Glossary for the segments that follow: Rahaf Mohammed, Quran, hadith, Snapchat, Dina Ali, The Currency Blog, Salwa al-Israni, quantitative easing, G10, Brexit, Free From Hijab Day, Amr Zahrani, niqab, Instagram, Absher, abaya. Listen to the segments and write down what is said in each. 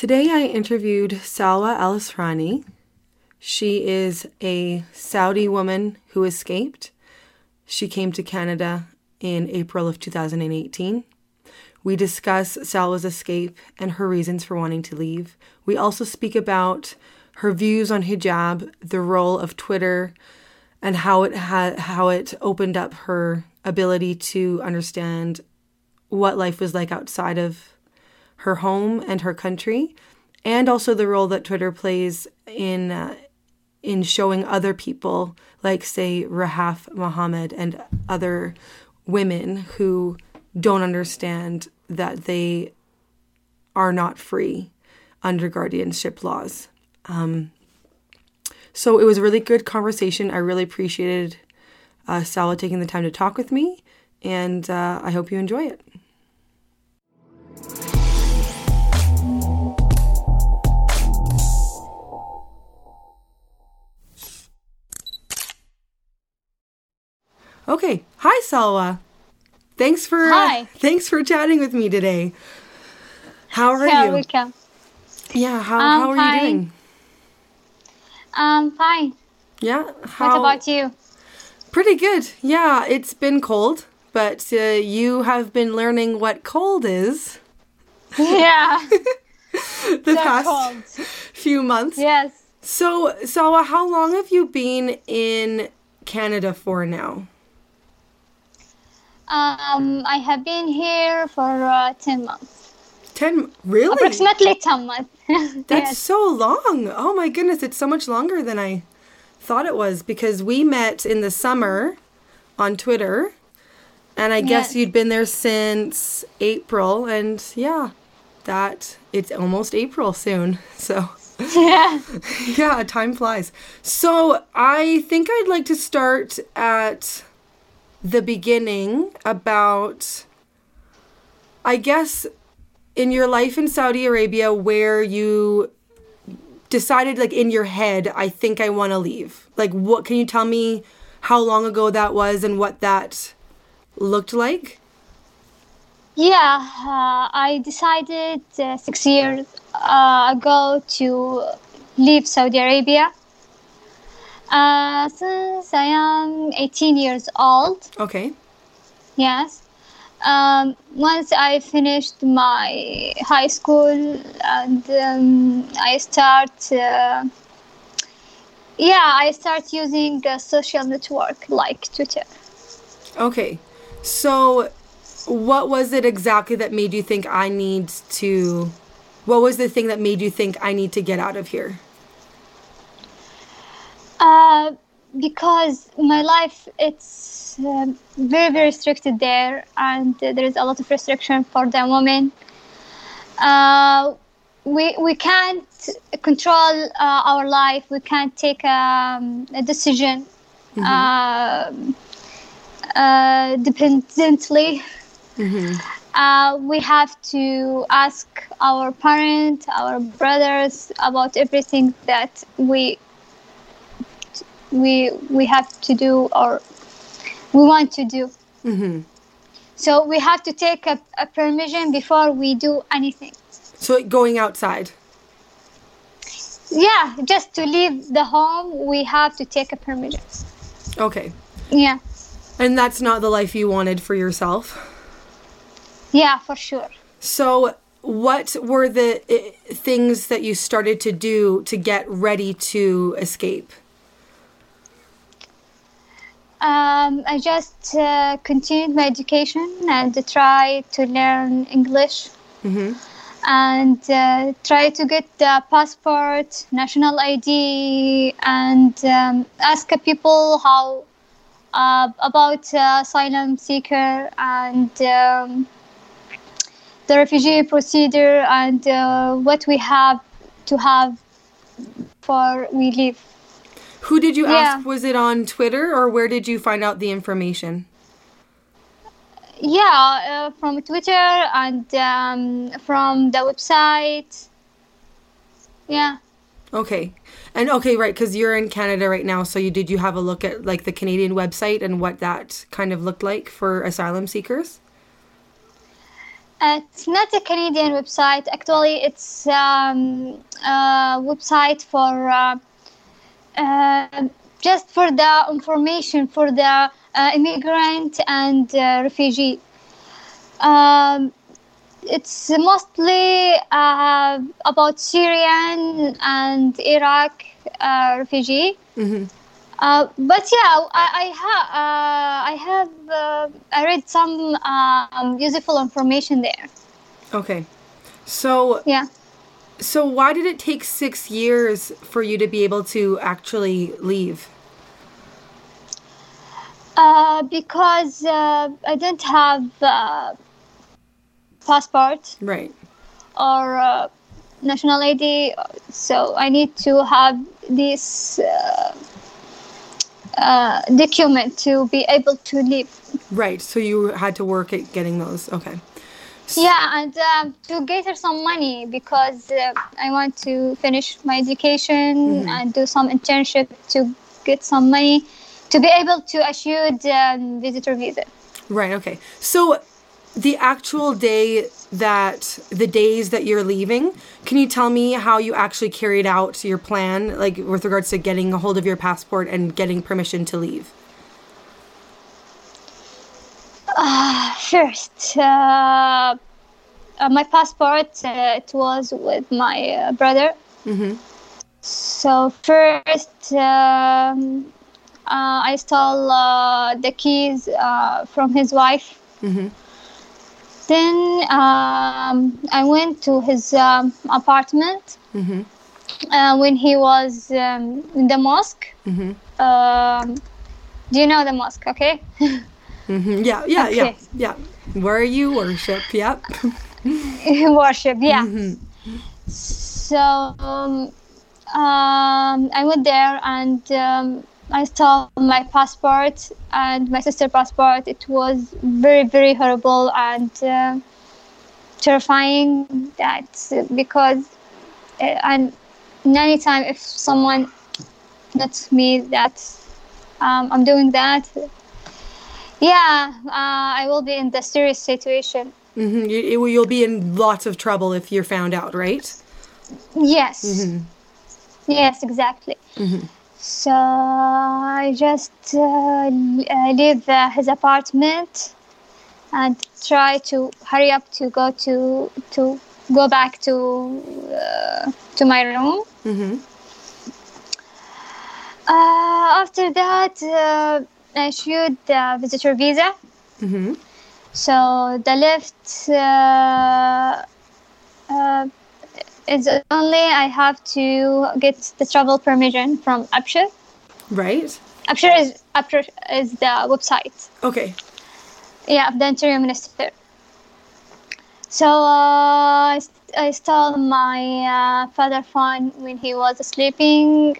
Today I interviewed Salwa al-Israni. She is a Saudi woman who escaped. She came to Canada in April of 2018. We discuss Salwa's escape and her reasons for wanting to leave. We also speak about her views on hijab, the role of Twitter, and how it opened up her ability to understand what life was like outside of her home and her country, and also the role that Twitter plays in showing other people, like, say, Rahaf Mohammed and other women who don't understand that they are not free under guardianship laws. So it was a really good conversation. I really appreciated Salwa taking the time to talk with me, and I hope you enjoy it. Okay, hi Salwa. Thanks for chatting with me today. How are you? Welcome. Yeah, how are you doing? I'm fine. Yeah. What about you? Pretty good. Yeah, it's been cold, but you have been learning what cold is. Yeah. Few months. Yes. So, Salwa, how long have you been in Canada for now? I have been here for 10 months. 10? Really? Approximately 10 months. That's so long. Oh my goodness, it's so much longer than I thought it was, because we met in the summer on Twitter, and I guess you'd been there since April, and it's almost April soon, so... Yeah, time flies. So I think I'd like to start at... the beginning about, I guess, in your life in Saudi Arabia, where you decided, like, in your head, I think I want to leave. Like, what can you tell me how long ago that was and what that looked like? Yeah, I decided 6 years ago to leave Saudi Arabia. Since I am 18 years old. Okay. Yes. Once I finished my high school and I start using a social network like Twitter. Okay. So what was it exactly that made you think what was the thing that made you think I need to get out of here? Because my life, it's very, very restricted there, and there is a lot of restriction for the women. We can't control our life. We can't take a decision dependently. Mm-hmm. We have to ask our parents, our brothers about everything that we have to do or we want to do. Mm-hmm. So we have to take a permission before we do anything. So going outside? Yeah, just to leave the home, we have to take a permission. Okay. Yeah. And that's not the life you wanted for yourself? Yeah, for sure. So what were the things that you started to do to get ready to escape? I just continued my education and try to learn English and try to get the passport, national ID, and ask people how about asylum seeker and the refugee procedure and what we have to have before we leave. Who did you ask? Was it on Twitter, or where did you find out the information? Yeah, from Twitter and from the website. Yeah. Okay. And right, because you're in Canada right now, so did you have a look at, like, the Canadian website and what that kind of looked like for asylum seekers? It's not a Canadian website. Actually, it's a website for just for the information for the immigrant and refugee. It's mostly about Syrian and Iraq refugee. Mm-hmm. But yeah, I read some useful information there. Okay, so yeah, so why did it take 6 years for you to be able to actually leave? Because I didn't have passport, right, or national ID, so I need to have this. Document to be able to leave. Right, so you had to work at getting those. Okay. So, yeah, and to gather some money because I want to finish my education and do some internship to get some money to be able to issue the visitor visa. Right, okay. So the actual day that, the days that you're leaving, can you tell me how you actually carried out your plan, like with regards to getting a hold of your passport and getting permission to leave? First, my passport, it was with my brother. Mm-hmm. So first, I stole the keys from his wife. Mm-hmm. Then I went to his apartment when he was in the mosque. Mm-hmm. Do you know the mosque, okay? Mm-hmm. Yeah, okay. Yeah. Where you worship, yeah. Worship, yeah. Mm-hmm. So I went there and I stole my passport and my sister's passport. It was very, very horrible and terrifying. That because and any time if someone tells me that I'm doing that, yeah, I will be in the serious situation. Mm-hmm. You'll be in lots of trouble if you're found out, right? Yes. Mm-hmm. Yes, exactly. Mm-hmm. So I just leave his apartment and try to hurry up to go back to my room. Mm-hmm. After that, I issued the visitor visa. Mm-hmm. So the lift it's only I have to get the travel permission from Absher. Right. Absher is the website. Okay. Yeah, of the Interior Minister. So I stole my father's phone when he was sleeping,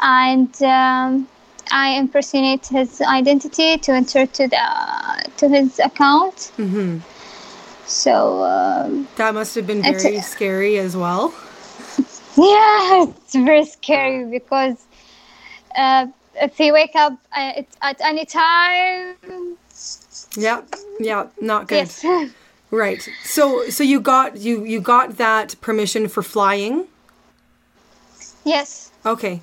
and I impersonate his identity to enter to his account. Mm-hmm. So that must have been very scary as well. Yeah, it's very scary because if he wake up at any time. Yeah, not good. Yes. Right. So you got that permission for flying? Yes. Okay.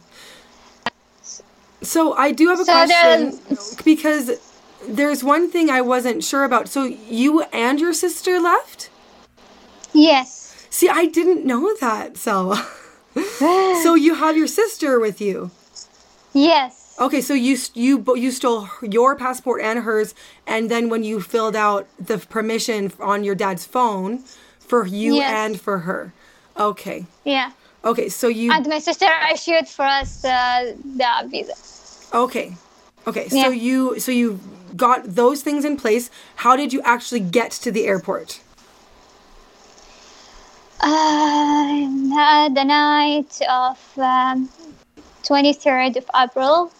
So I do have a question because there's one thing I wasn't sure about. So you and your sister left? Yes. See, I didn't know that, Salwa. So you have your sister with you? Yes. Okay, so you stole your passport and hers, and then when you filled out the permission on your dad's phone for you and for her. Okay. Yeah. Okay, so you... And my sister issued for us the visa. Okay. Okay, so you got those things in place. How did you actually get to the airport? The night of 23rd of April,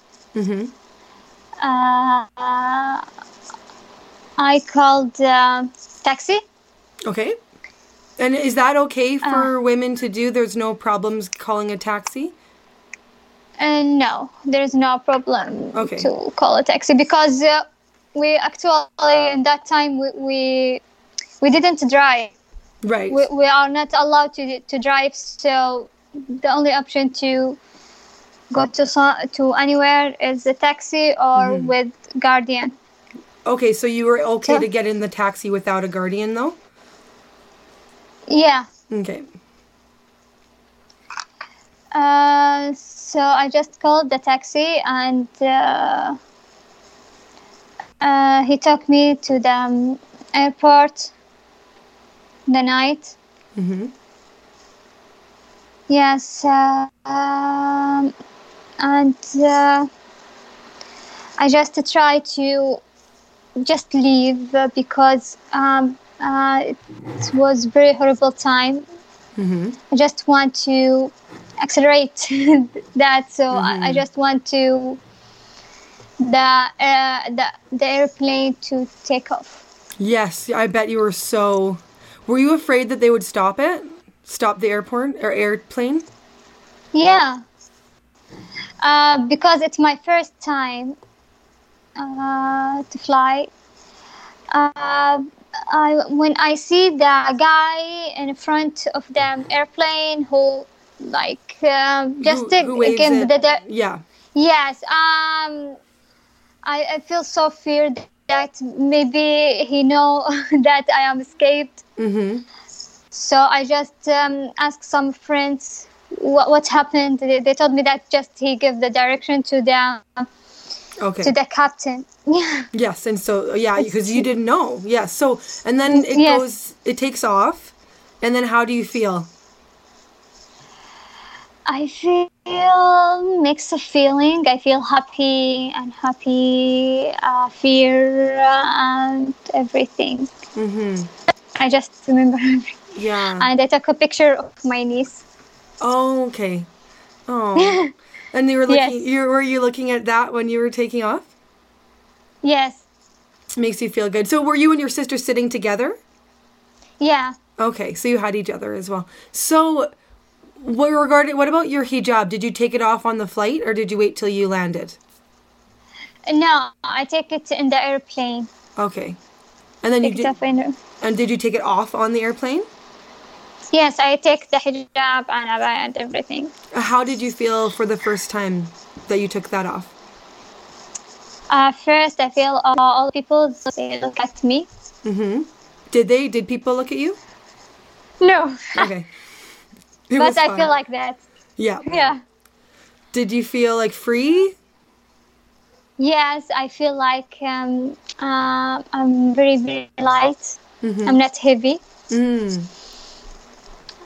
I called taxi. Okay. And is that okay for women to do? There's no problems calling a taxi? No, there's no problem to call a taxi because we actually in that time we we didn't drive. Right. We are not allowed to drive, so the only option to go to anywhere is a taxi or with guardian. Okay, so you were okay to get in the taxi without a guardian, though? Yeah. Okay. So I just called the taxi, and he took me to the airport the night. Mm-hmm. Yes, and I just tried to just leave because it was very horrible time. Mm-hmm. I just want to accelerate that, so I just want to the airplane to take off. Yes, I bet you were so... Were you afraid that they would stop it? Stop the airport or airplane? Yeah, because it's my first time to fly. When I see the guy in front of the airplane who came with the I feel so feared that maybe he know that I am escaped. Mm-hmm. So I just asked some friends what happened. They told me that just he gave the direction to the to the captain. Yeah. Yes, and so because you didn't know. Yeah. So and then it goes. It takes off, and then how do you feel? I feel mixed of feeling. I feel happy, unhappy, fear, and everything. Mm-hmm. I just remember everything. Yeah. And I took a picture of my niece. Oh, okay. Oh. And you were looking. Yes. Were you looking at that when you were taking off? Yes. Makes you feel good. So were you and your sister sitting together? Yeah. Okay, so you had each other as well. So, what about your hijab? Did you take it off on the flight, or did you wait till you landed? No, I take it in the airplane. Okay. And then and did you take it off on the airplane? Yes, I take the hijab and everything. How did you feel for the first time that you took that off? First, I feel all people look at me. Mm-hmm. Did people look at you? No. Okay. But I feel like that. Yeah. Yeah. Did you feel like free? Yes, I feel like I'm very, very light. Mm-hmm. I'm not heavy. Mm.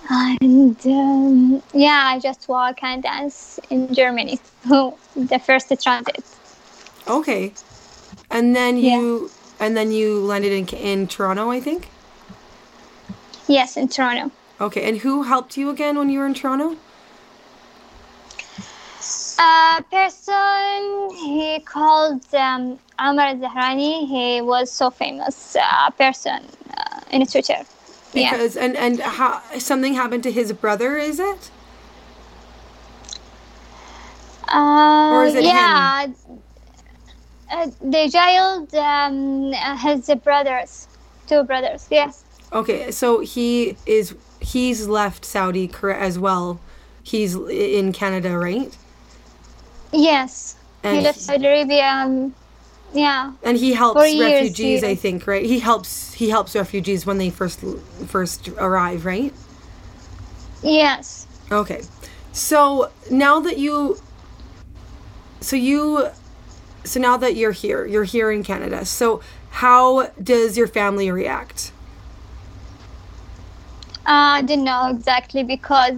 And I just walk and dance in Germany, the first transit. Okay, and then you landed in Toronto, I think. Yes, in Toronto. Okay, and who helped you again when you were in Toronto? A person, he called Amr Zahrani. He was so famous person in Twitter. Because and how something happened to his brother, is it? Or is it him? They jailed his brothers, two brothers. Yes. Okay, so he's left Saudi as well. He's in Canada, right? Yes, and he left Saudi Arabia. Yeah, and he helps refugees, I think, right? He helps refugees when they first arrive, right? Yes. Okay, so now that you're here, in Canada. So how does your family react? I don't know exactly, because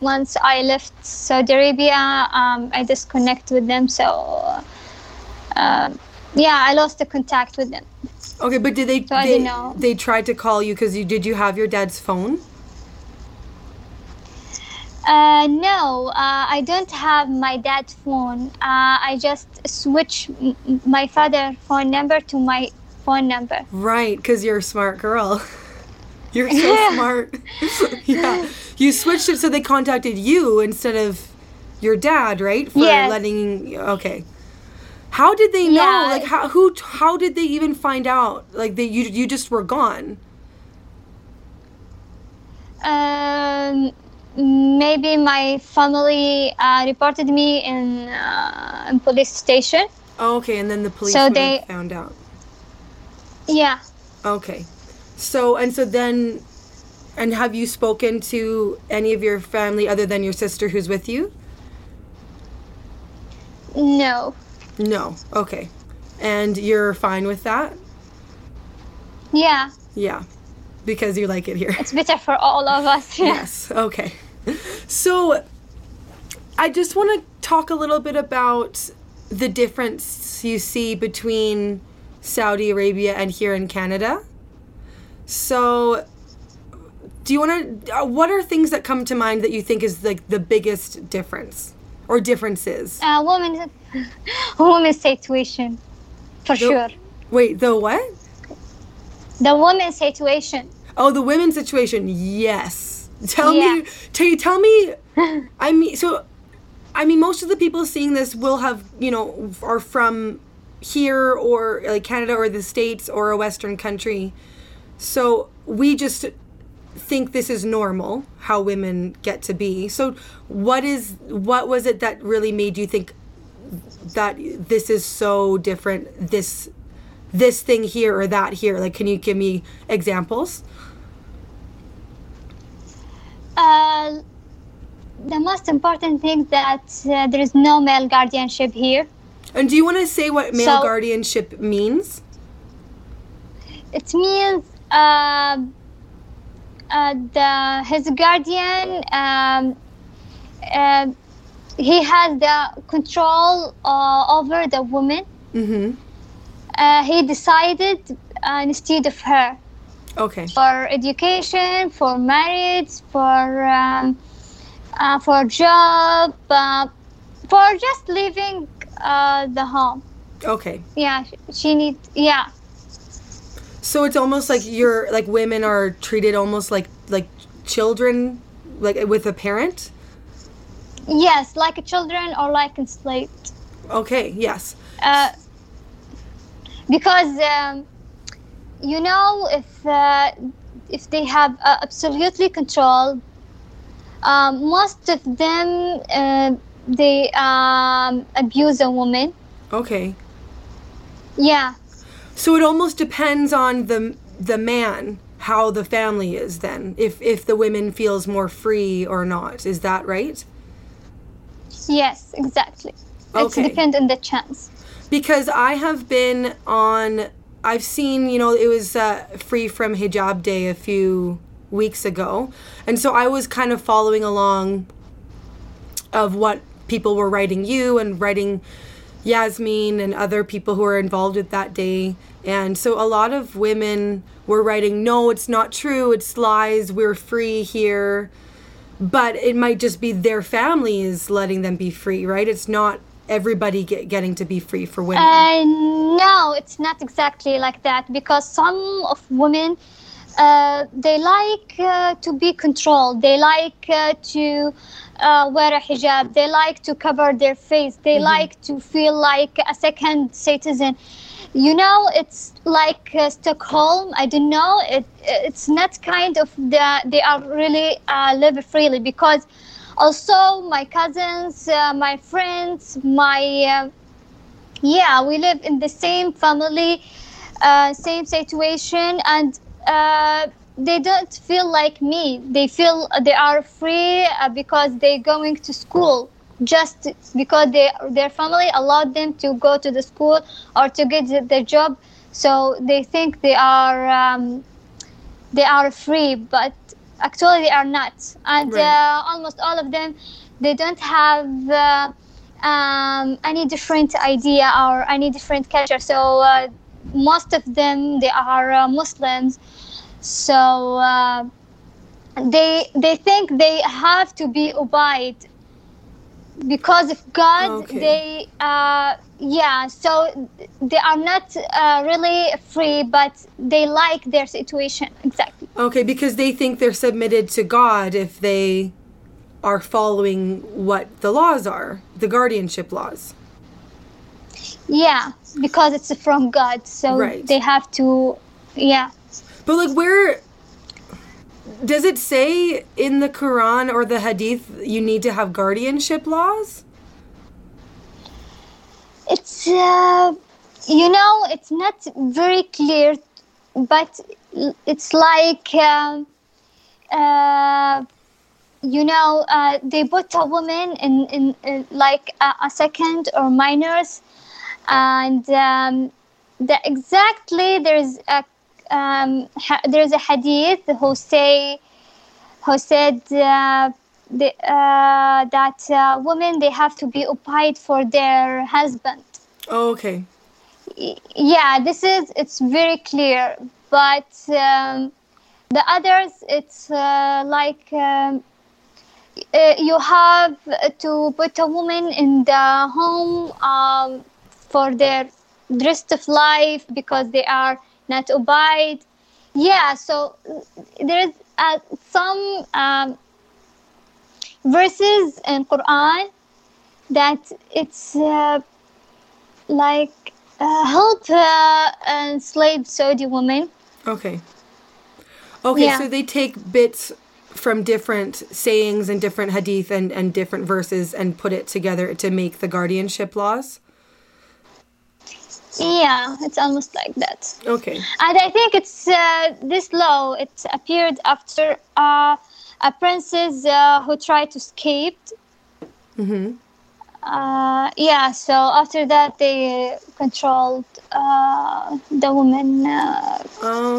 once I left Saudi Arabia, I disconnect with them, so. I lost the contact with them. Okay, but did they tried to call you? Because did you have your dad's phone? No, I don't have my dad's phone. I just switch my father's phone number to my phone number. Right, because you're a smart girl. You're so smart. Yeah, you switched it so they contacted you instead of your dad, right? Okay. How did they know? Like, how did they even find out? Like, you just were gone. Maybe my family reported me in police station. Oh, okay, and then the police found out. Yeah. Okay. So have you spoken to any of your family other than your sister who's with you? No. Okay. And you're fine with that? Yeah. Yeah. Because you like it here. It's better for all of us. Yeah. Yes. Okay. So I just want to talk a little bit about the difference you see between Saudi Arabia and here in Canada. So what are things that come to mind that you think is like the biggest difference or differences? Women's situation, sure. Wait, the what? The women's situation. Oh, the women's situation. Yes. Tell me. I mean, most of the people seeing this will have, are from here or like Canada or the States or a Western country. So we just think this is normal, how women get to be. So what was it that really made you think that this is so different, this thing here or that here? Like, can you give me examples? The most important thing that there is no male guardianship here. And do you want to say what male guardianship means? It means his guardian, he has the control over the woman. Mm-hmm. He decided instead of her. Okay. For education, for marriage, for job, for just leaving the home. Okay. Yeah, she needs. Yeah. So it's almost like women are treated almost like children, like with a parent. Yes, like children or like enslaved. Okay. Yes. Because if they have absolutely control, most of them they abuse a woman. Okay. Yeah. So it almost depends on the man how the family is then. If the woman feels more free or not, is that right? Yes, exactly. Okay. It depends on the chance. Because I've seen, it was Free From Hijab Day a few weeks ago. And so I was kind of following along of what people were writing you and writing Yasmin and other people who are involved with that day. And so a lot of women were writing, no, it's not true, it's lies, we're free here. But it might just be their family is letting them be free, right? It's not everybody getting to be free for women. No, it's not exactly like that, because some of women they like to be controlled, they like to wear a hijab, they like to cover their face, they mm-hmm. like to feel like a second citizen. It's like Stockholm, I don't know, it's not kind of they are really live freely. Because also, my cousins, my friends, we live in the same family, same situation, and they don't feel like me. They feel they are free because they're going to school, just because their family allowed them to go to the school or to get the job. So they think they are free, but actually they are not. And right. Almost all of them, they don't have any different idea or any different culture. So most of them, they are Muslims. So they think they have to be obeyed because of God. Okay. So they are not really free, but they like their situation. Exactly. Okay, because they think they're submitted to God if they are following what the laws are, the guardianship laws. Yeah, because it's from God, so right. They have to, yeah. But like, where Does it say in the Quran or the Hadith you need to have guardianship laws? It's, it's not very clear, but it's like, they put a woman in a second or minors, and there's a hadith who said that women, they have to be occupied for their husband. Oh, okay. Yeah, it's very clear, but the others, it's you have to put a woman in the home for their rest of life because they are not obeyed. Yeah, so there's some verses in Quran that it's help enslaved Saudi women. Okay, yeah. So they take bits from different sayings and different hadith and different verses and put it together to make the guardianship laws? Yeah, it's almost like that. Okay. And I think it's this law, it appeared after a princess who tried to escape. Mm-hmm. So after that, they controlled the woman's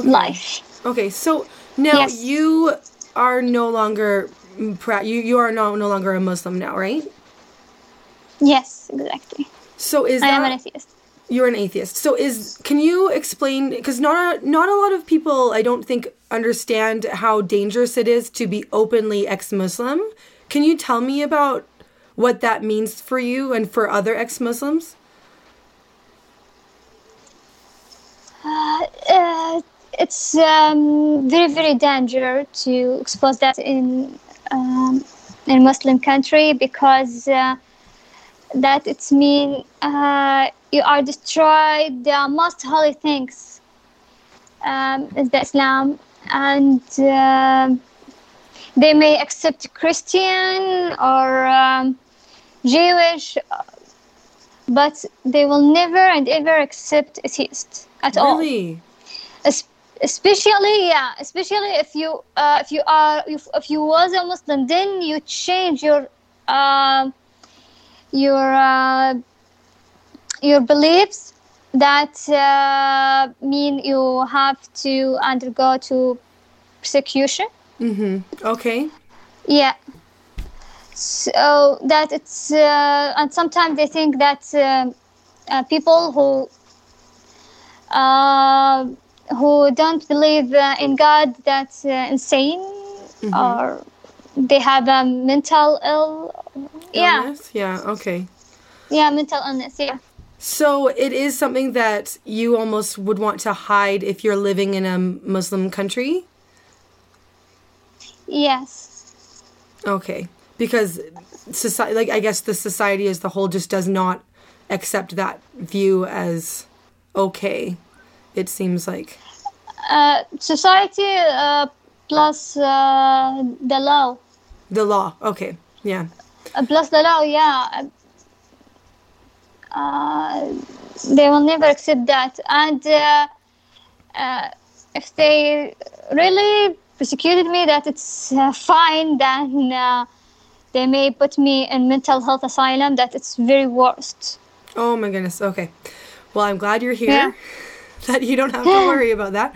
life. Okay, so now yes. You are no longer you are no longer a Muslim now, right? Yes, exactly. So I am an atheist. You're an atheist. So can you explain, because not a lot of people, I don't think, understand how dangerous it is to be openly ex-Muslim. Can you tell me about what that means for you and for other ex-Muslims? It's very, very dangerous to expose that in Muslim country because that it's mean you are destroyed the most holy things is the Islam, and they may accept Christian or Jewish, but they will never and ever accept atheist at really? All. Especially if you was a Muslim, then you change your beliefs. That mean you have to undergo to persecution. Mm-hmm. Okay. Yeah. So that it's and sometimes they think that people who don't believe in God, that's insane, mm-hmm. or they have a mental illness. Yeah. Yeah. Okay. Yeah, mental illness. Yeah. So it is something that you almost would want to hide if you're living in a Muslim country? Yes. Okay. Because society, I guess the society as the whole just does not accept that view as okay, it seems like. Society plus the law. The law, okay, yeah. Plus the law, yeah. They will never accept that. And if they really persecuted me, that it's fine, then they may put me in mental health asylum, that it's very worst. Oh my goodness, okay. Well, I'm glad you're here, yeah. That you don't have to worry about that.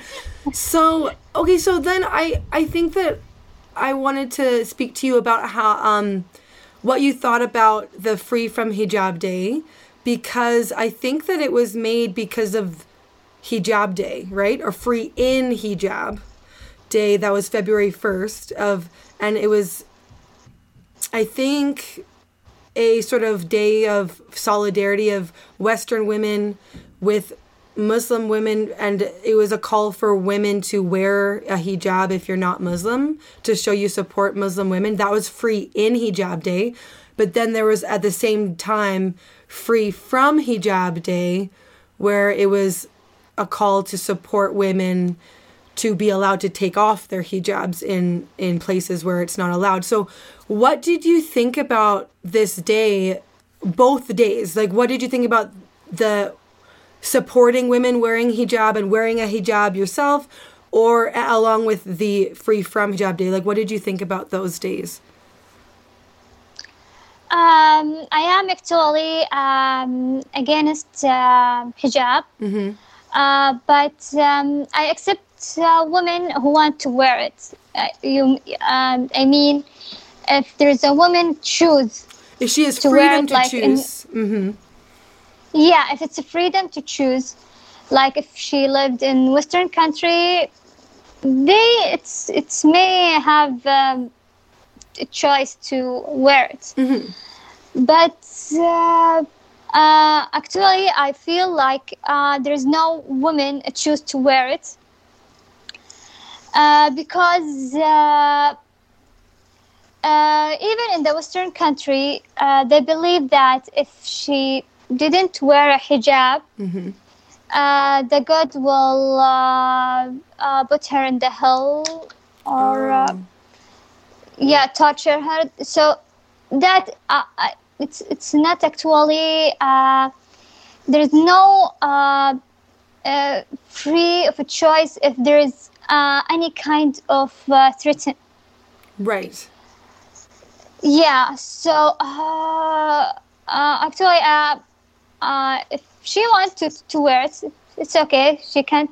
So, okay, so then I think that I wanted to speak to you about how what you thought about the Free From Hijab Day, because I think that it was made because of Hijab Day, right? Or Free in Hijab Day, that was February 1st and it was, I think, a sort of day of solidarity of Western women with Muslim women, and it was a call for women to wear a hijab if you're not Muslim, to show you support Muslim women. That was Free in Hijab Day. But then there was, at the same time, Free From Hijab Day, where it was a call to support women to be allowed to take off their hijabs in places where it's not allowed. So what did you think about this day, both days? Like, what did you think about the supporting women wearing hijab and wearing a hijab yourself, or along with the Free From Hijab Day? Like, what did you think about those days? I am actually against hijab, mm-hmm. but I accept women who want to wear it. I mean, if there's a woman choose, if she has freedom to choose, mm-hmm. Yeah, if it's a freedom to choose, like if she lived in Western country, it's may have a choice to wear it. Mm-hmm. But actually, I feel like there's no woman choose to wear it because even in the Western country, they believe that if she didn't wear a hijab, mm-hmm. The God will put her in the hell or torture her. So that it's not actually there's no free of a choice if there is any kind of threat. Right. Yeah. So actually. If she wants to wear it, it's okay. She can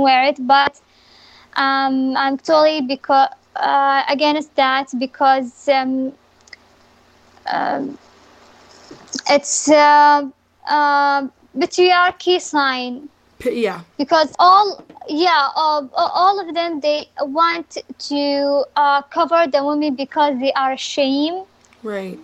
wear it, but I'm totally against that because it's patriarchy sign. Yeah. Because all of them, they want to cover the women because they are ashamed. Right.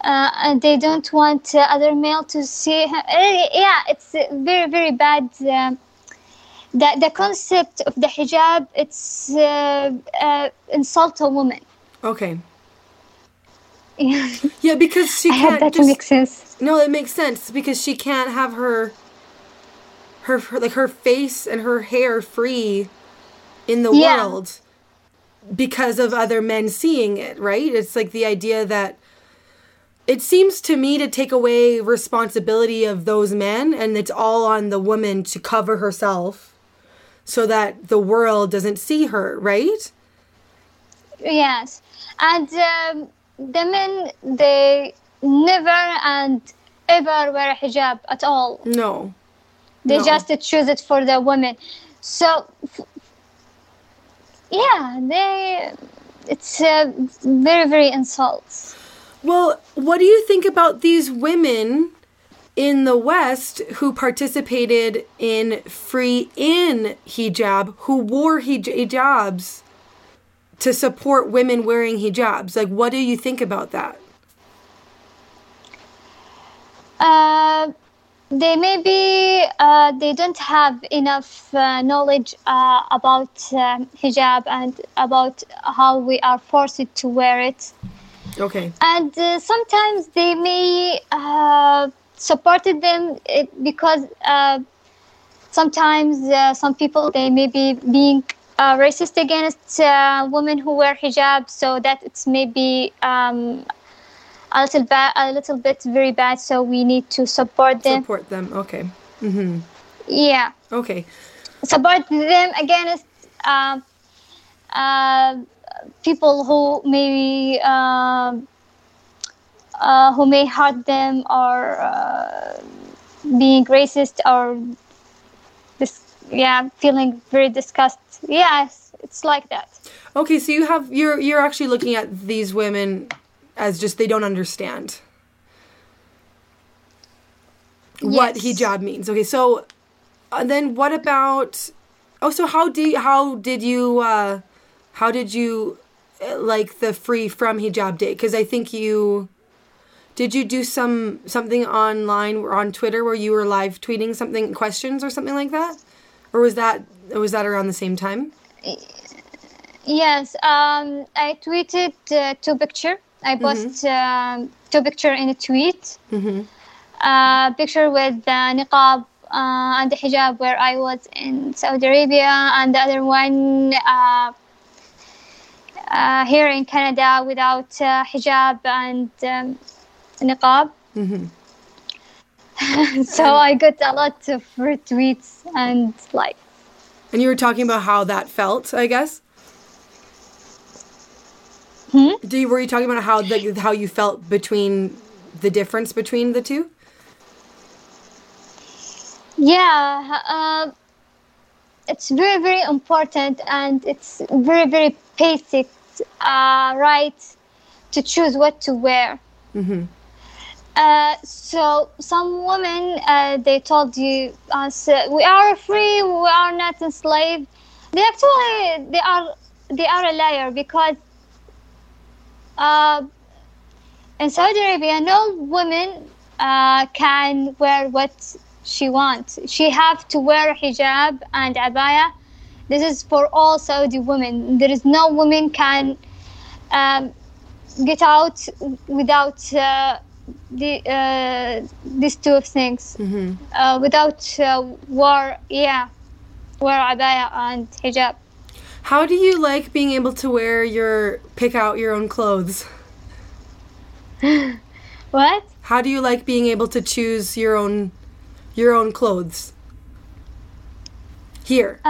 And they don't want other male to see her. Yeah, it's very, very bad. The concept of the hijab, it's insult a woman. Okay. Yeah. Yeah, because she can't. I hope that makes sense. No, it makes sense because she can't have her her face and her hair free in the world because of other men seeing it. Right? It's like the idea that. It seems to me to take away responsibility of those men, and it's all on the woman to cover herself so that the world doesn't see her, right? Yes. And the men, they never and ever wear a hijab at all. No. They just choose it for the women. So, it's very, very insults. Well, what do you think about these women in the West who participated in hijab, who wore hijabs to support women wearing hijabs? Like, what do you think about that? They maybe they don't have enough knowledge about hijab and about how we are forced to wear it. Okay. And sometimes they may support them because sometimes some people, they may be being racist against women who wear hijab, so that it's maybe a little bit very bad, so we need to support them. Support them, okay. Mm-hmm. Yeah. Okay. Support them against people who maybe who may hurt them or being racist or feeling very disgusted. Yes, it's like that. Okay, so you're actually looking at these women as just they don't understand what hijab means. Okay, so then what about? Oh, so how did you? How did you like the Free From Hijab Day? Because I think did you do something online or on Twitter where you were live tweeting something, questions or something like that? Or was that around the same time? Yes, I tweeted two picture. I posted two picture in a tweet. Mm-hmm. Picture with the niqab and the hijab where I was in Saudi Arabia, and the other one here in Canada without hijab and niqab. So I got a lot of retweets and likes. And you were talking about how that felt, I guess? Were you talking about how you felt between the difference between the two? Yeah, it's very, very important, and it's very, very basic right to choose what to wear. So some women, they told you, we are free, we are not enslaved. They are a liar, because in Saudi Arabia, no woman can wear what she wants. She have to wear hijab and abaya. This is for all Saudi women. There is no woman can get out without these two things, without wear abaya and hijab. How do you like being able to pick out your own clothes? What? How do you like being able to choose your own clothes here?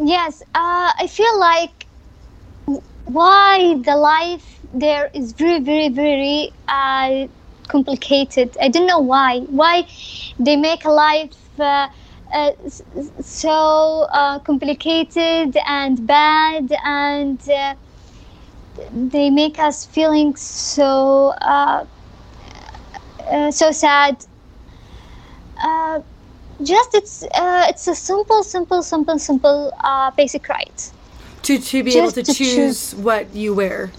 Yes, I feel like why the life there is very, very, very complicated. I don't know why they make life so complicated and bad, and they make us feeling so so sad. Just it's a simple basic right to be just able to choose what you wear.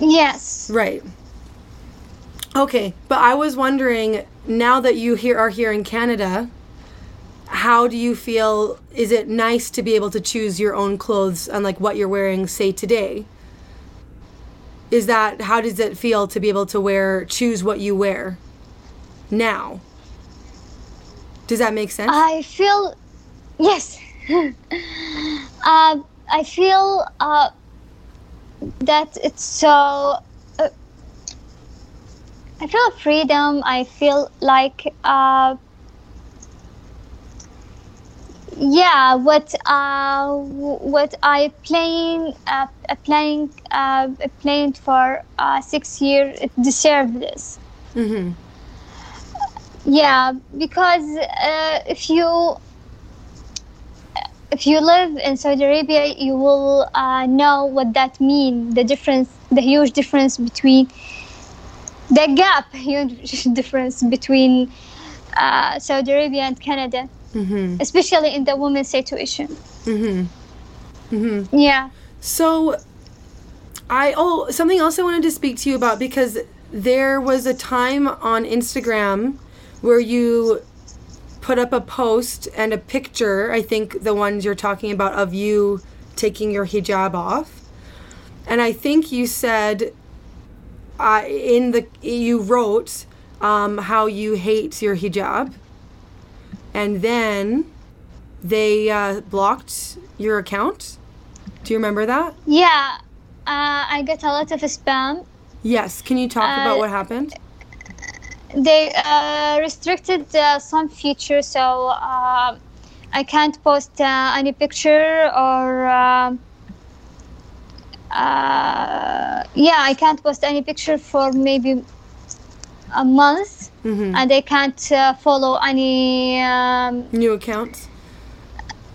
Yes. Right. Okay, but I was wondering, now that you are here in Canada, how do you feel? Is it nice to be able to choose your own clothes and like what you're wearing, say today? How does it feel to be able to choose what you wear now? Does that make sense? I feel, yes. I feel that it's so, I feel freedom. I feel like, what I played for 6 years, it deserved this. Yeah, because if you live in Saudi Arabia, you will know what that means. The huge difference between the gap, huge difference between Saudi Arabia and Canada, especially in the women's situation. Yeah. So, something else I wanted to speak to you about, because there was a time on Instagram where you put up a post and a picture, I think the ones you're talking about, of you taking your hijab off. And I think you said, you wrote how you hate your hijab. And then they blocked your account. Do you remember that? Yeah, I got a lot of spam. Yes, can you talk about what happened? They restricted some features, so I can't post any picture or I can't post any picture for maybe a month, and I can't follow any new accounts.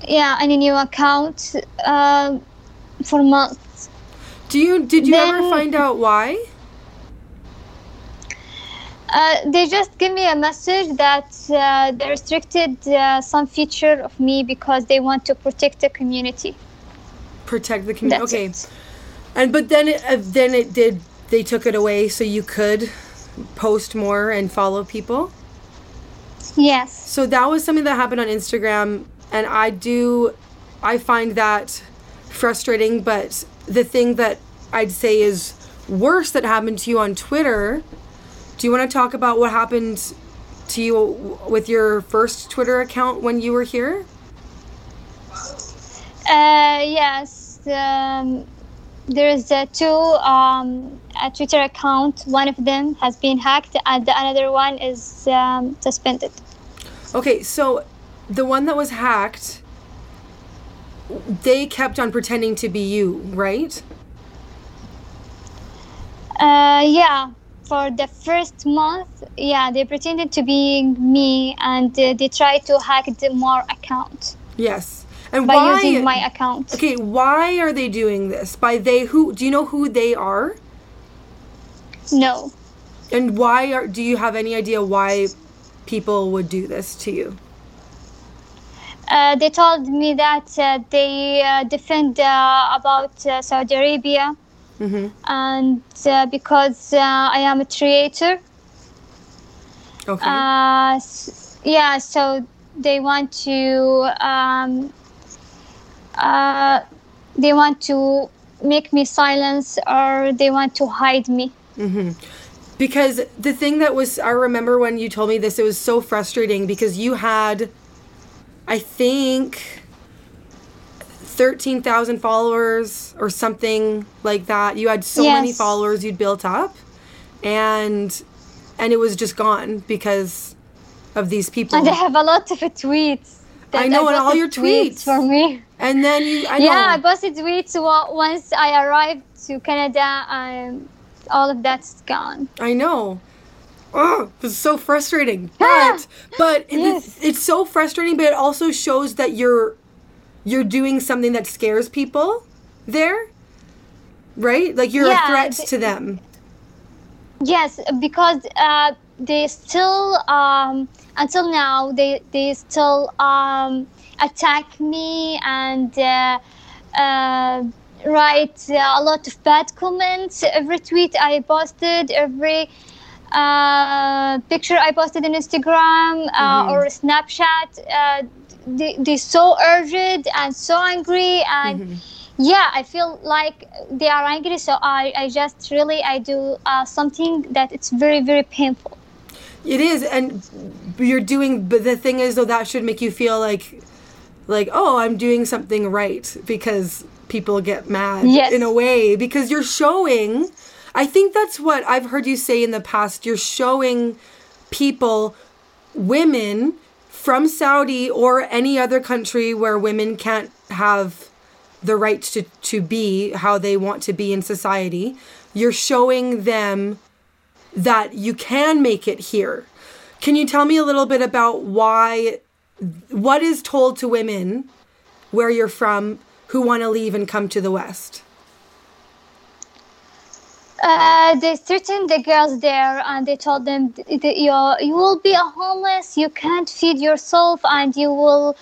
Yeah, any new account for months. Did you ever find out why? They just give me a message that they restricted some feature of me because they want to protect the community. Protect the community. Okay. It. And but then it did. They took it away so you could post more and follow people. Yes. So that was something that happened on Instagram, and I find that frustrating. But the thing that I'd say is worse that happened to you on Twitter. Do you want to talk about what happened to you with your first Twitter account when you were here? Yes. There is two Twitter account. One of them has been hacked and the another one is suspended. Okay, so the one that was hacked, they kept on pretending to be you, right? Yeah. For the first month, yeah, they pretended to be me, and they tried to hack the more account. Yes. And by using my account. Okay, why are they doing this? By they, who do you know who they are? No. And why are? Do you have any idea why people would do this to you? They told me that they defend about Saudi Arabia. Mm-hmm. And because I am a creator. Okay. Yeah, so they want to make me silence, or they want to hide me. Mm-hmm. Because the thing that was, I remember when you told me this, it was so frustrating because you had, I think, 13,000 followers or something like that. You had so many followers you'd built up, and it was just gone because of these people. And I have a lot of tweets. I know, and all your tweets for me. And then you, I posted tweets once I arrived to Canada, and all of that's gone. I know. Oh, this is so frustrating. But it's so frustrating. But it also shows that you're doing something that scares people there, right? Like you're a threat to them. Yes, because they still, until now, they still attack me and write a lot of bad comments. Every tweet I posted, every picture I posted on Instagram or Snapchat, they're so urgent and so angry, and I feel like they are angry, so I just really do something that it's very, very painful. It is, and you're doing, but the thing is though, that should make you feel like oh, I'm doing something right, because people get mad in a way, because you're showing, I think that's what I've heard you say in the past, you're showing people, women from Saudi or any other country where women can't have the right to be how they want to be in society, you're showing them that you can make it here. Can you tell me a little bit about what is told to women where you're from who want to leave and come to the West? They threatened the girls there, and they told them you will be homeless, you can't feed yourself, and you will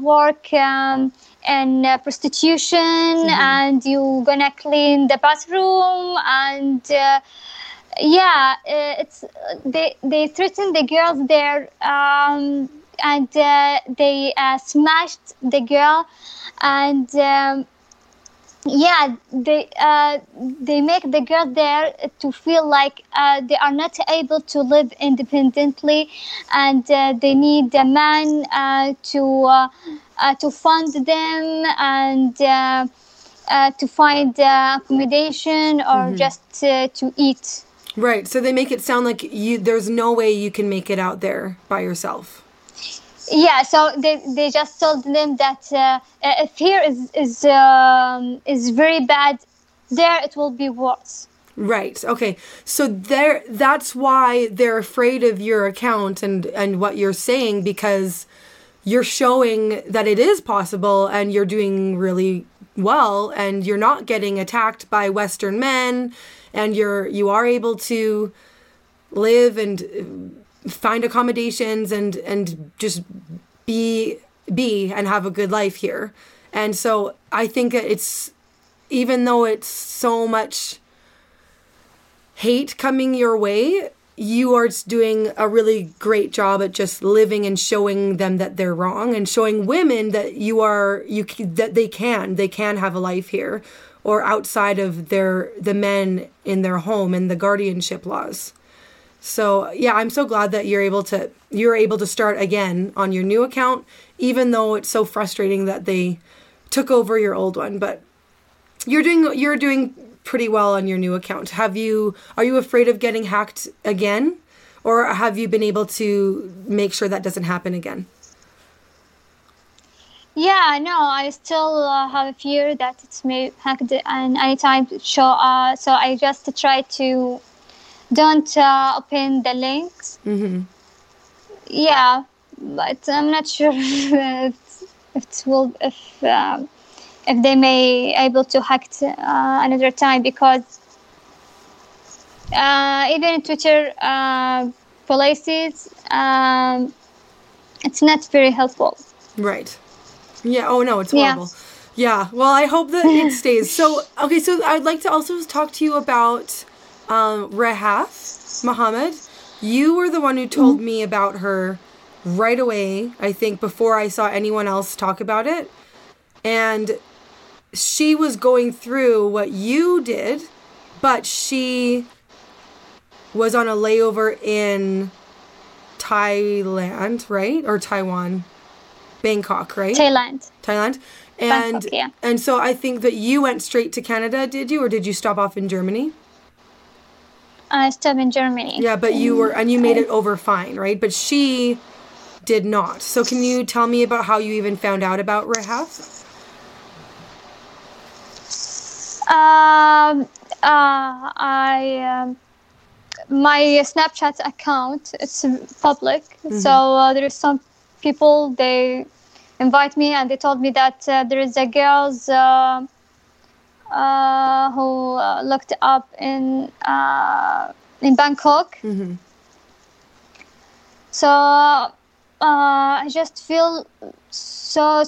work in prostitution, and you're gonna clean the bathroom, and it's they threatened the girls there, and they smashed the girl, and. They make the girl there to feel like they are not able to live independently, and they need a man to fund them, and to find accommodation, or just to eat. Right. So they make it sound like there's no way you can make it out there by yourself. Yeah, so they just told them that if here is very bad, there it will be worse. Right. Okay. So that's why they're afraid of your account and what you're saying, because you're showing that it is possible and you're doing really well and you're not getting attacked by Western men, and you are able to live and find accommodations and just be and have a good life here. And so I think it's, even though it's so much hate coming your way, you are doing a really great job at just living and showing them that they're wrong, and showing women that that they can have a life here or outside of the men in their home and the guardianship laws. So yeah, I'm so glad that you're able to start again on your new account, even though it's so frustrating that they took over your old one. But you're doing pretty well on your new account. Are you afraid of getting hacked again, or have you been able to make sure that doesn't happen again? Yeah, no, I still have a fear that it's may hacked and anytime. So I just try to don't open the links. Mm-hmm. Yeah, but I'm not sure if they may able to hack another time, because even Twitter policies, it's not very helpful. Right. Yeah. Oh no, it's horrible. Yeah. Well, I hope that it stays. So I'd like to also talk to you about Rahaf Mohammed. You were the one who told me about her right away, I think, before I saw anyone else talk about it. And she was going through what you did, but she was on a layover in Thailand, right? Or Taiwan? Bangkok, right? Thailand. And Bangkok, yeah. And so I think that you went straight to Canada, did you? Or did you stop off in Germany? I stopped in Germany. Yeah, but you made it over fine, right? But she did not. So can you tell me about how you even found out about Rahaf? My Snapchat account, it's public. Mm-hmm. So there is some people, they invite me and they told me that there is a girls who looked up in Bangkok. Mm-hmm. So I just feel so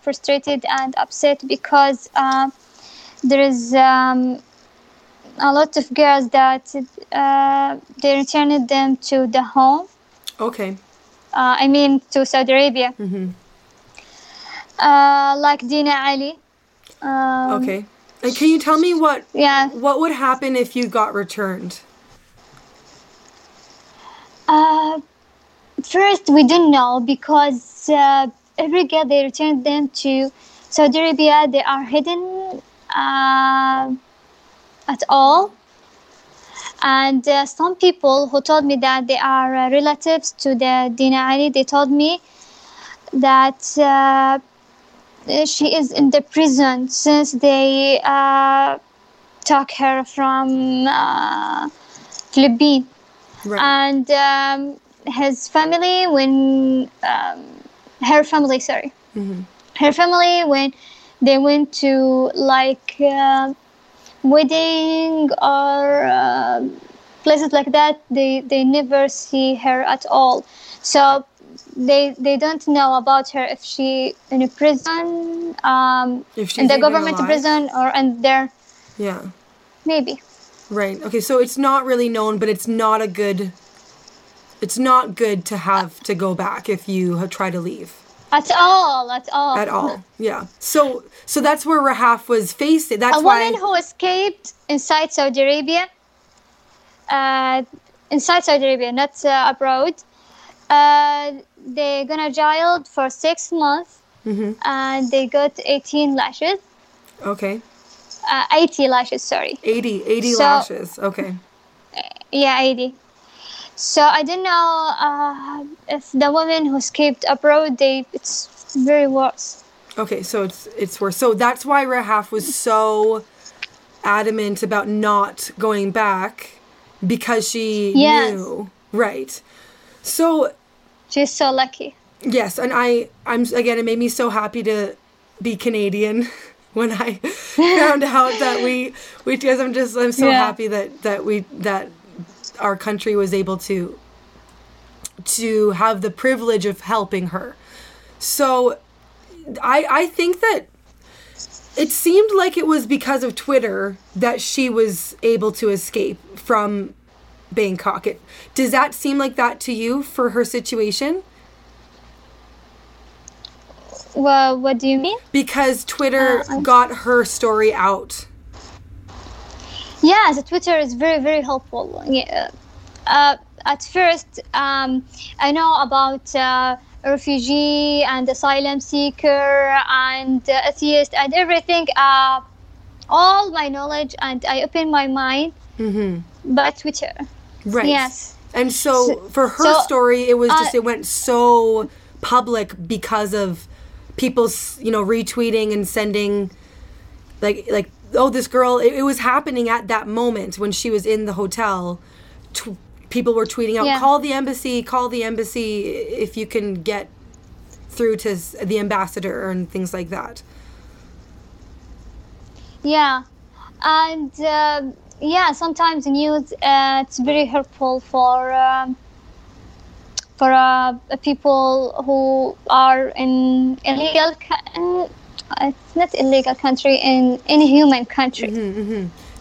frustrated and upset, because there is a lot of girls that they returned them to the home. Okay. I mean, to Saudi Arabia. Mm-hmm. Like Dina Ali. Okay. And can you tell me what would happen if you got returned? First, we don't know, because every girl, they returned them to Saudi Arabia. They are hidden at all. And some people who told me that they are relatives to the Dina Ali, they told me that she is in the prison since they took her from Philippines. Right. And her family, when they went to like wedding or places like that, they never see her at all. So they don't know about her, if she in a prison, in the government prison, or in there. Yeah. Maybe. Right. Okay. So it's not really known, but it's not good to have to go back if you have tried to leave. At all. Yeah. So that's where Rahaf was facing. That's why a woman who escaped inside Saudi Arabia, not abroad, they gonna jailed for 6 months. Mm-hmm. And they got 18 lashes. Okay. 80 lashes, sorry. 80 lashes, okay. Yeah, 80. So I don't know if the women who escaped abroad, it's very worse. Okay, so it's worse. So that's why Rahaf was so adamant about not going back, because she knew. Right. So she's so lucky. Yes, and I'm again, it made me so happy to be Canadian when I found out that we because I'm so happy that our country was able to have the privilege of helping her. So I think that it seemed like it was because of Twitter that she was able to escape from Bangkok. Does that seem like that to you for her situation? Well, what do you mean? Because Twitter got her story out. Yes, Twitter is very, very helpful. Yeah, At first, I know about refugee and asylum seeker and atheist and everything. All my knowledge, and I opened my mind by Twitter. Right. Yes. And so for her story, it was just, it went so public because of people, you know, retweeting and sending, like, oh, this girl, it was happening at that moment when she was in the hotel. People were tweeting out, call the embassy if you can get through to the ambassador and things like that. Yeah. And sometimes the news, it's very helpful for people who are in illegal, it's not illegal country, in inhuman country.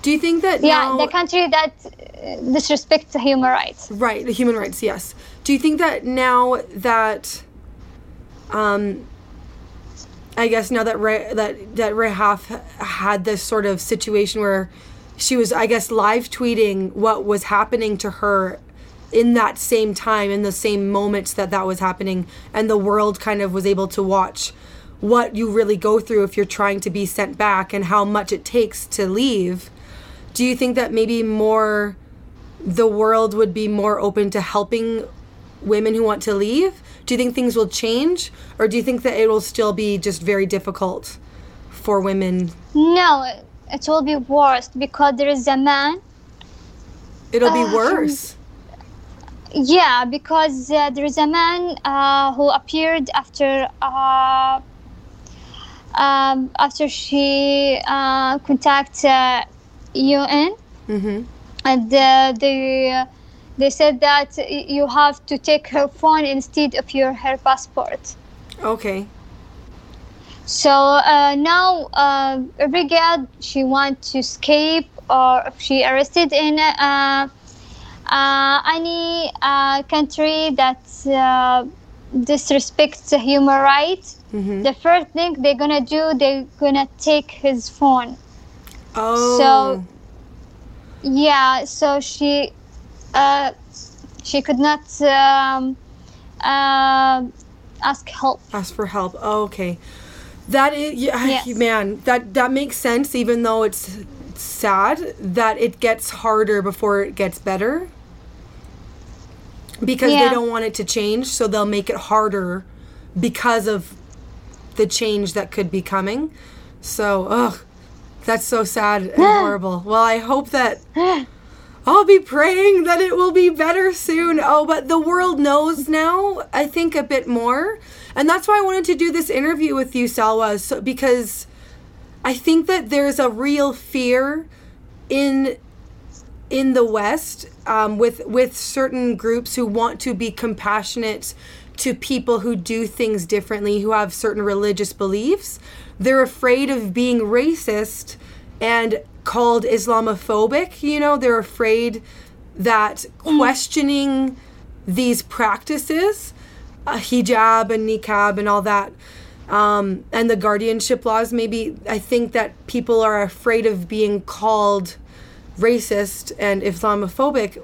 Do you think that now, the country that disrespects the human rights. Right, the human rights, yes. Do you think that now that, I guess now that that Rahaf had this sort of situation where she was, I guess, live tweeting what was happening to her in that same time, in the same moments that was happening, and the world kind of was able to watch what you really go through if you're trying to be sent back and how much it takes to leave. Do you think that maybe more the world would be more open to helping women who want to leave? Do you think things will change? Or do you think that it will still be just very difficult for women? No, it will be worse because there is a man. It'll be worse? Yeah, because there is a man who appeared after... after she contacted UN, and they said that you have to take her phone instead of her passport. Okay. So now every girl she wants to escape, or if she arrested in any country that disrespects the human rights, the first thing they're gonna take his phone. Oh. So, yeah. So she could not ask help. Ask for help. Oh, okay, that is man. That makes sense. Even though it's sad that it gets harder before it gets better, because they don't want it to change, so they'll make it harder because of the change that could be coming. So, ugh. That's so sad and horrible. Well, I hope that I'll be praying that it will be better soon. Oh, but the world knows now, I think, a bit more. And that's why I wanted to do this interview with you, Salwa, because I think that there's a real fear in the West with certain groups who want to be compassionate to people who do things differently, who have certain religious beliefs. They're afraid of being racist and called Islamophobic. You know, they're afraid that questioning these practices, hijab and niqab and all that, and the guardianship laws, maybe, I think that people are afraid of being called racist and Islamophobic.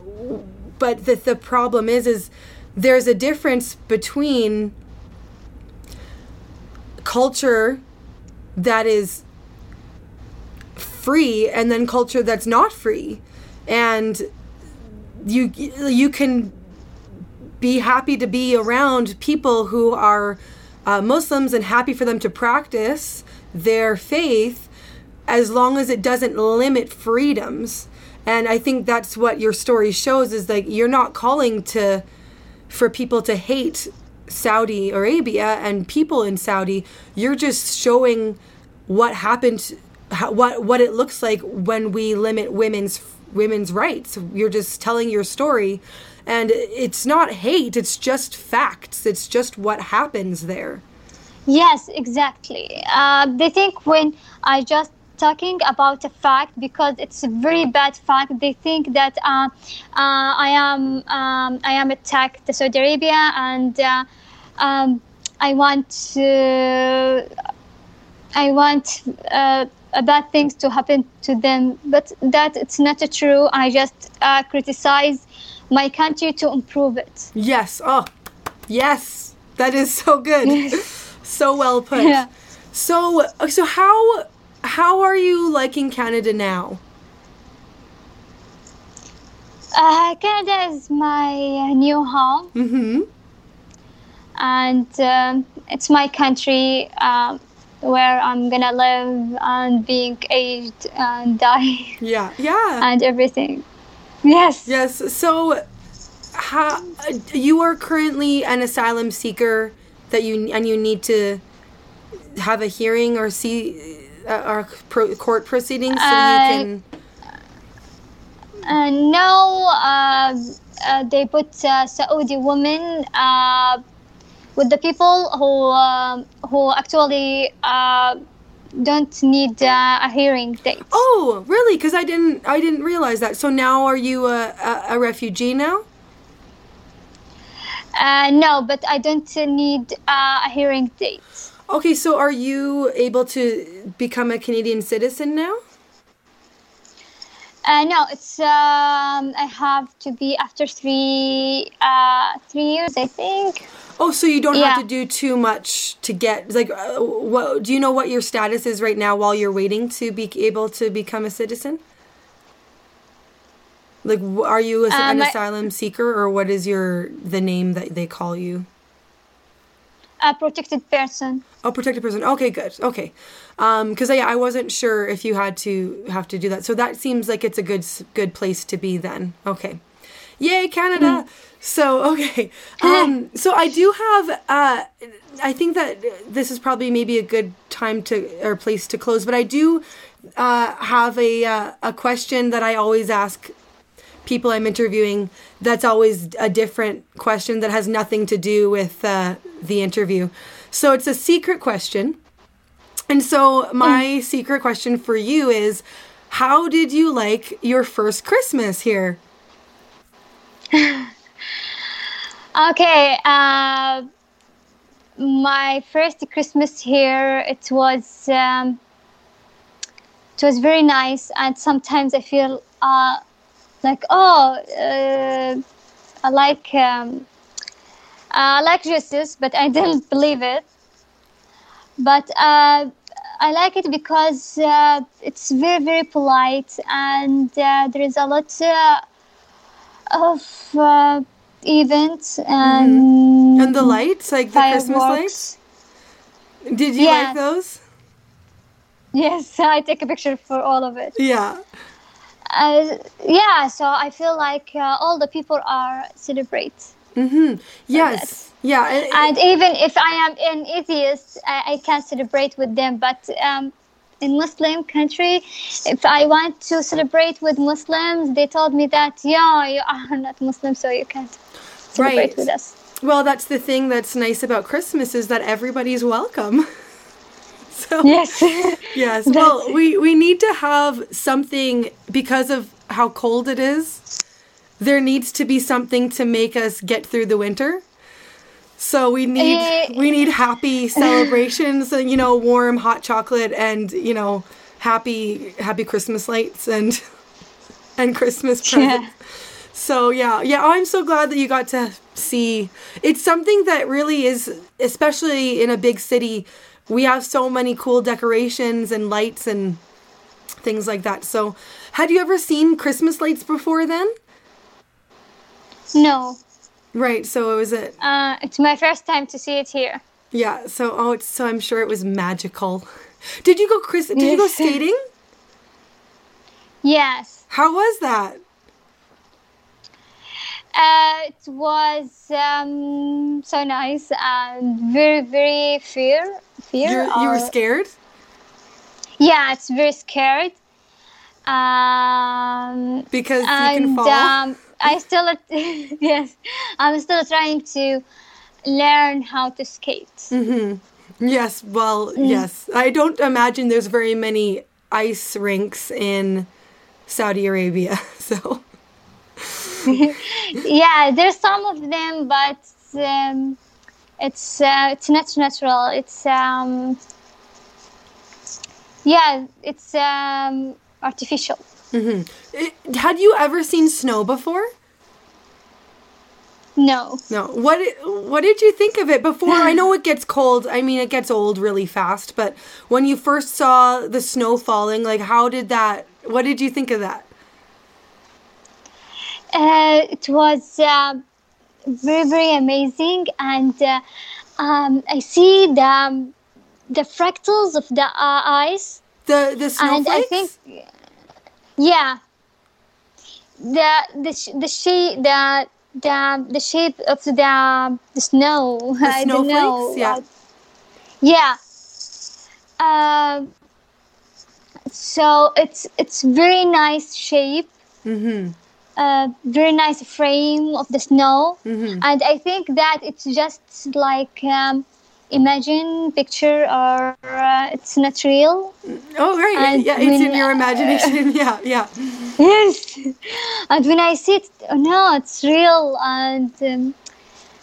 But the problem is there's a difference between culture that is free and then culture that's not free, and you can be happy to be around people who are Muslims and happy for them to practice their faith as long as it doesn't limit freedoms. And I think that's what your story shows, is like you're not calling for people to hate Saudi Arabia and people in Saudi. You're just showing what happened, what it looks like when we limit women's rights. You're just telling your story, and it's not hate, it's just facts, it's just what happens there. Yes, exactly. They think when I just talking about a fact, because it's a very bad fact, they think that I am attacked to Saudi Arabia, and I want bad things to happen to them, but that it's not true. I just criticize my country to improve it. Yes. Oh, yes. That is so good. Yes. So well put. Yeah. So how are you liking Canada now? Canada is my new home. Mm-hmm. And it's my country where I'm gonna live and being aged and die. Yeah, yeah. And everything. Yes. Yes. So, you are currently an asylum seeker you need to have a hearing or see our court proceedings so you can. No, they put Saudi women. With the people who actually don't need a hearing date. Oh, really? Because I didn't realize that. So now, are you a refugee now? No, but I don't need a hearing date. Okay, so are you able to become a Canadian citizen now? No, it's I have to be after three years, I think. Oh, so you don't have to do too much to get, like, what, do you know what your status is right now while you're waiting to be able to become a citizen? Like, are you an asylum seeker, or what is the name that they call you? A protected person. Oh, protected person. Okay, good. Okay. Because I wasn't sure if you had to have to do that. So that seems like it's a good place to be then. Okay. Yay, Canada. Mm. So, okay. So I do have, I think that this is probably maybe a good time or place to close, but I do have a question that I always ask people I'm interviewing. That's always a different question that has nothing to do with the interview. So it's a secret question. And so my secret question for you is, how did you like your first Christmas here? Okay, my first Christmas here, it was very nice, and sometimes I feel I like Jesus, but I didn't believe it. But I like it because it's very, very polite, and there is a lot of events and mm-hmm. And the lights, like the fireworks. Christmas lights. Did you like those? Yes, I take a picture for all of it. Yeah. So I feel like all the people are celebrate. Mm-hmm. Yes. Yeah. And even if I am an atheist, I can celebrate with them. But in Muslim country, if I want to celebrate with Muslims, they told me that, you are not Muslim, so you can't celebrate with us. Well, that's the thing that's nice about Christmas is that everybody's welcome. So, yes. Yes. Well, we need to have something, because of how cold it is, there needs to be something to make us get through the winter. So we need happy celebrations and, warm hot chocolate and, happy Christmas lights and Christmas presents. Yeah. So I'm so glad that you got to see. It's something that really is, especially in a big city, we have so many cool decorations and lights and things like that. So had you ever seen Christmas lights before then? No. Right, so it was it's my first time to see it here. Yeah, so I'm sure it was magical. Did you go, Chris? Did you go skating? Yes. How was that? It was so nice and very, very fear. You were scared? Yeah, it's very scared. Because you can fall. I'm still trying to learn how to skate. Mm-hmm. Yes, yes. I don't imagine there's very many ice rinks in Saudi Arabia, so. Yeah, there's some of them, but it's not natural. It's Yeah, it's artificial. Mm-hmm. Had you ever seen snow before? No. No. What did you think of it before? I know it gets cold. I mean, it gets old really fast. But when you first saw the snow falling, like, how did that... What did you think of that? It was very, very amazing. And I see the fractals of the ice. The snowflakes? And I think... Yeah. The shape of the snow. The snowflakes, yeah. Yeah. So it's very nice shape. Mm-hmm. Very nice frame of the snow. Mm-hmm. And I think that it's just like imagine picture or it's not real. Oh, right. And yeah, it's in your imagination. Yeah. Yes. And when I see it, no, it's real and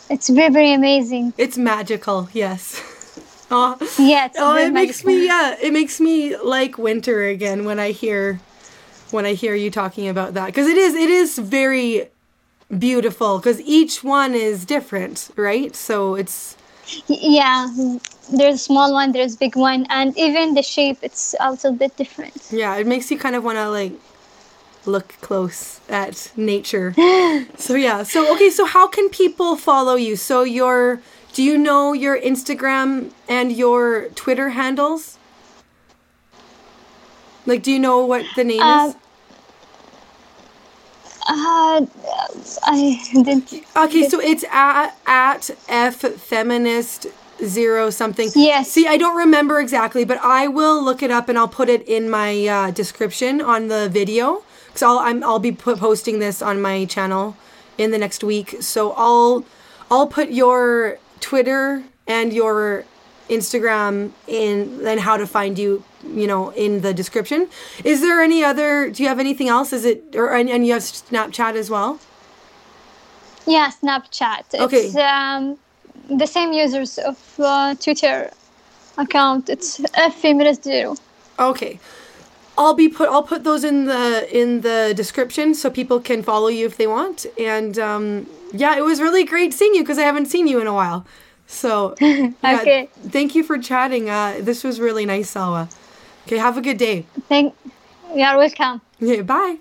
it's very, very amazing. It's magical, yes. Oh. Yeah, it's oh, it makes magical. It makes me like winter again when I hear you talking about that, because it is very beautiful, because each one is different, right? So it's... Yeah, there's a small one, there's a big one, and even the shape, it's a little bit different. Yeah, it makes you kind of want to, like, look close at nature. So, yeah. So, okay, so how can people follow you? So, do you know your Instagram and your Twitter handles? Like, do you know what the name is? I didn't. Okay, so it's at @ffeminist0something. Yes. See, I don't remember exactly, but I will look it up and I'll put it in my description on the video, because I'll be posting this on my channel in the next week. So I'll put your Twitter and your Instagram in and how to find you, you know, in the description. Is there any other, do you have anything else? Is it, or, and you have Snapchat as well? Yeah, Snapchat. Okay. It's the same users of Twitter account. It's @ffeminist0. Okay. I'll put those in the description so people can follow you if they want. And yeah, it was really great seeing you, because I haven't seen you in a while. So, yeah, okay. Thank you for chatting. This was really nice, Salwa. Okay, have a good day. You're welcome. Okay, bye.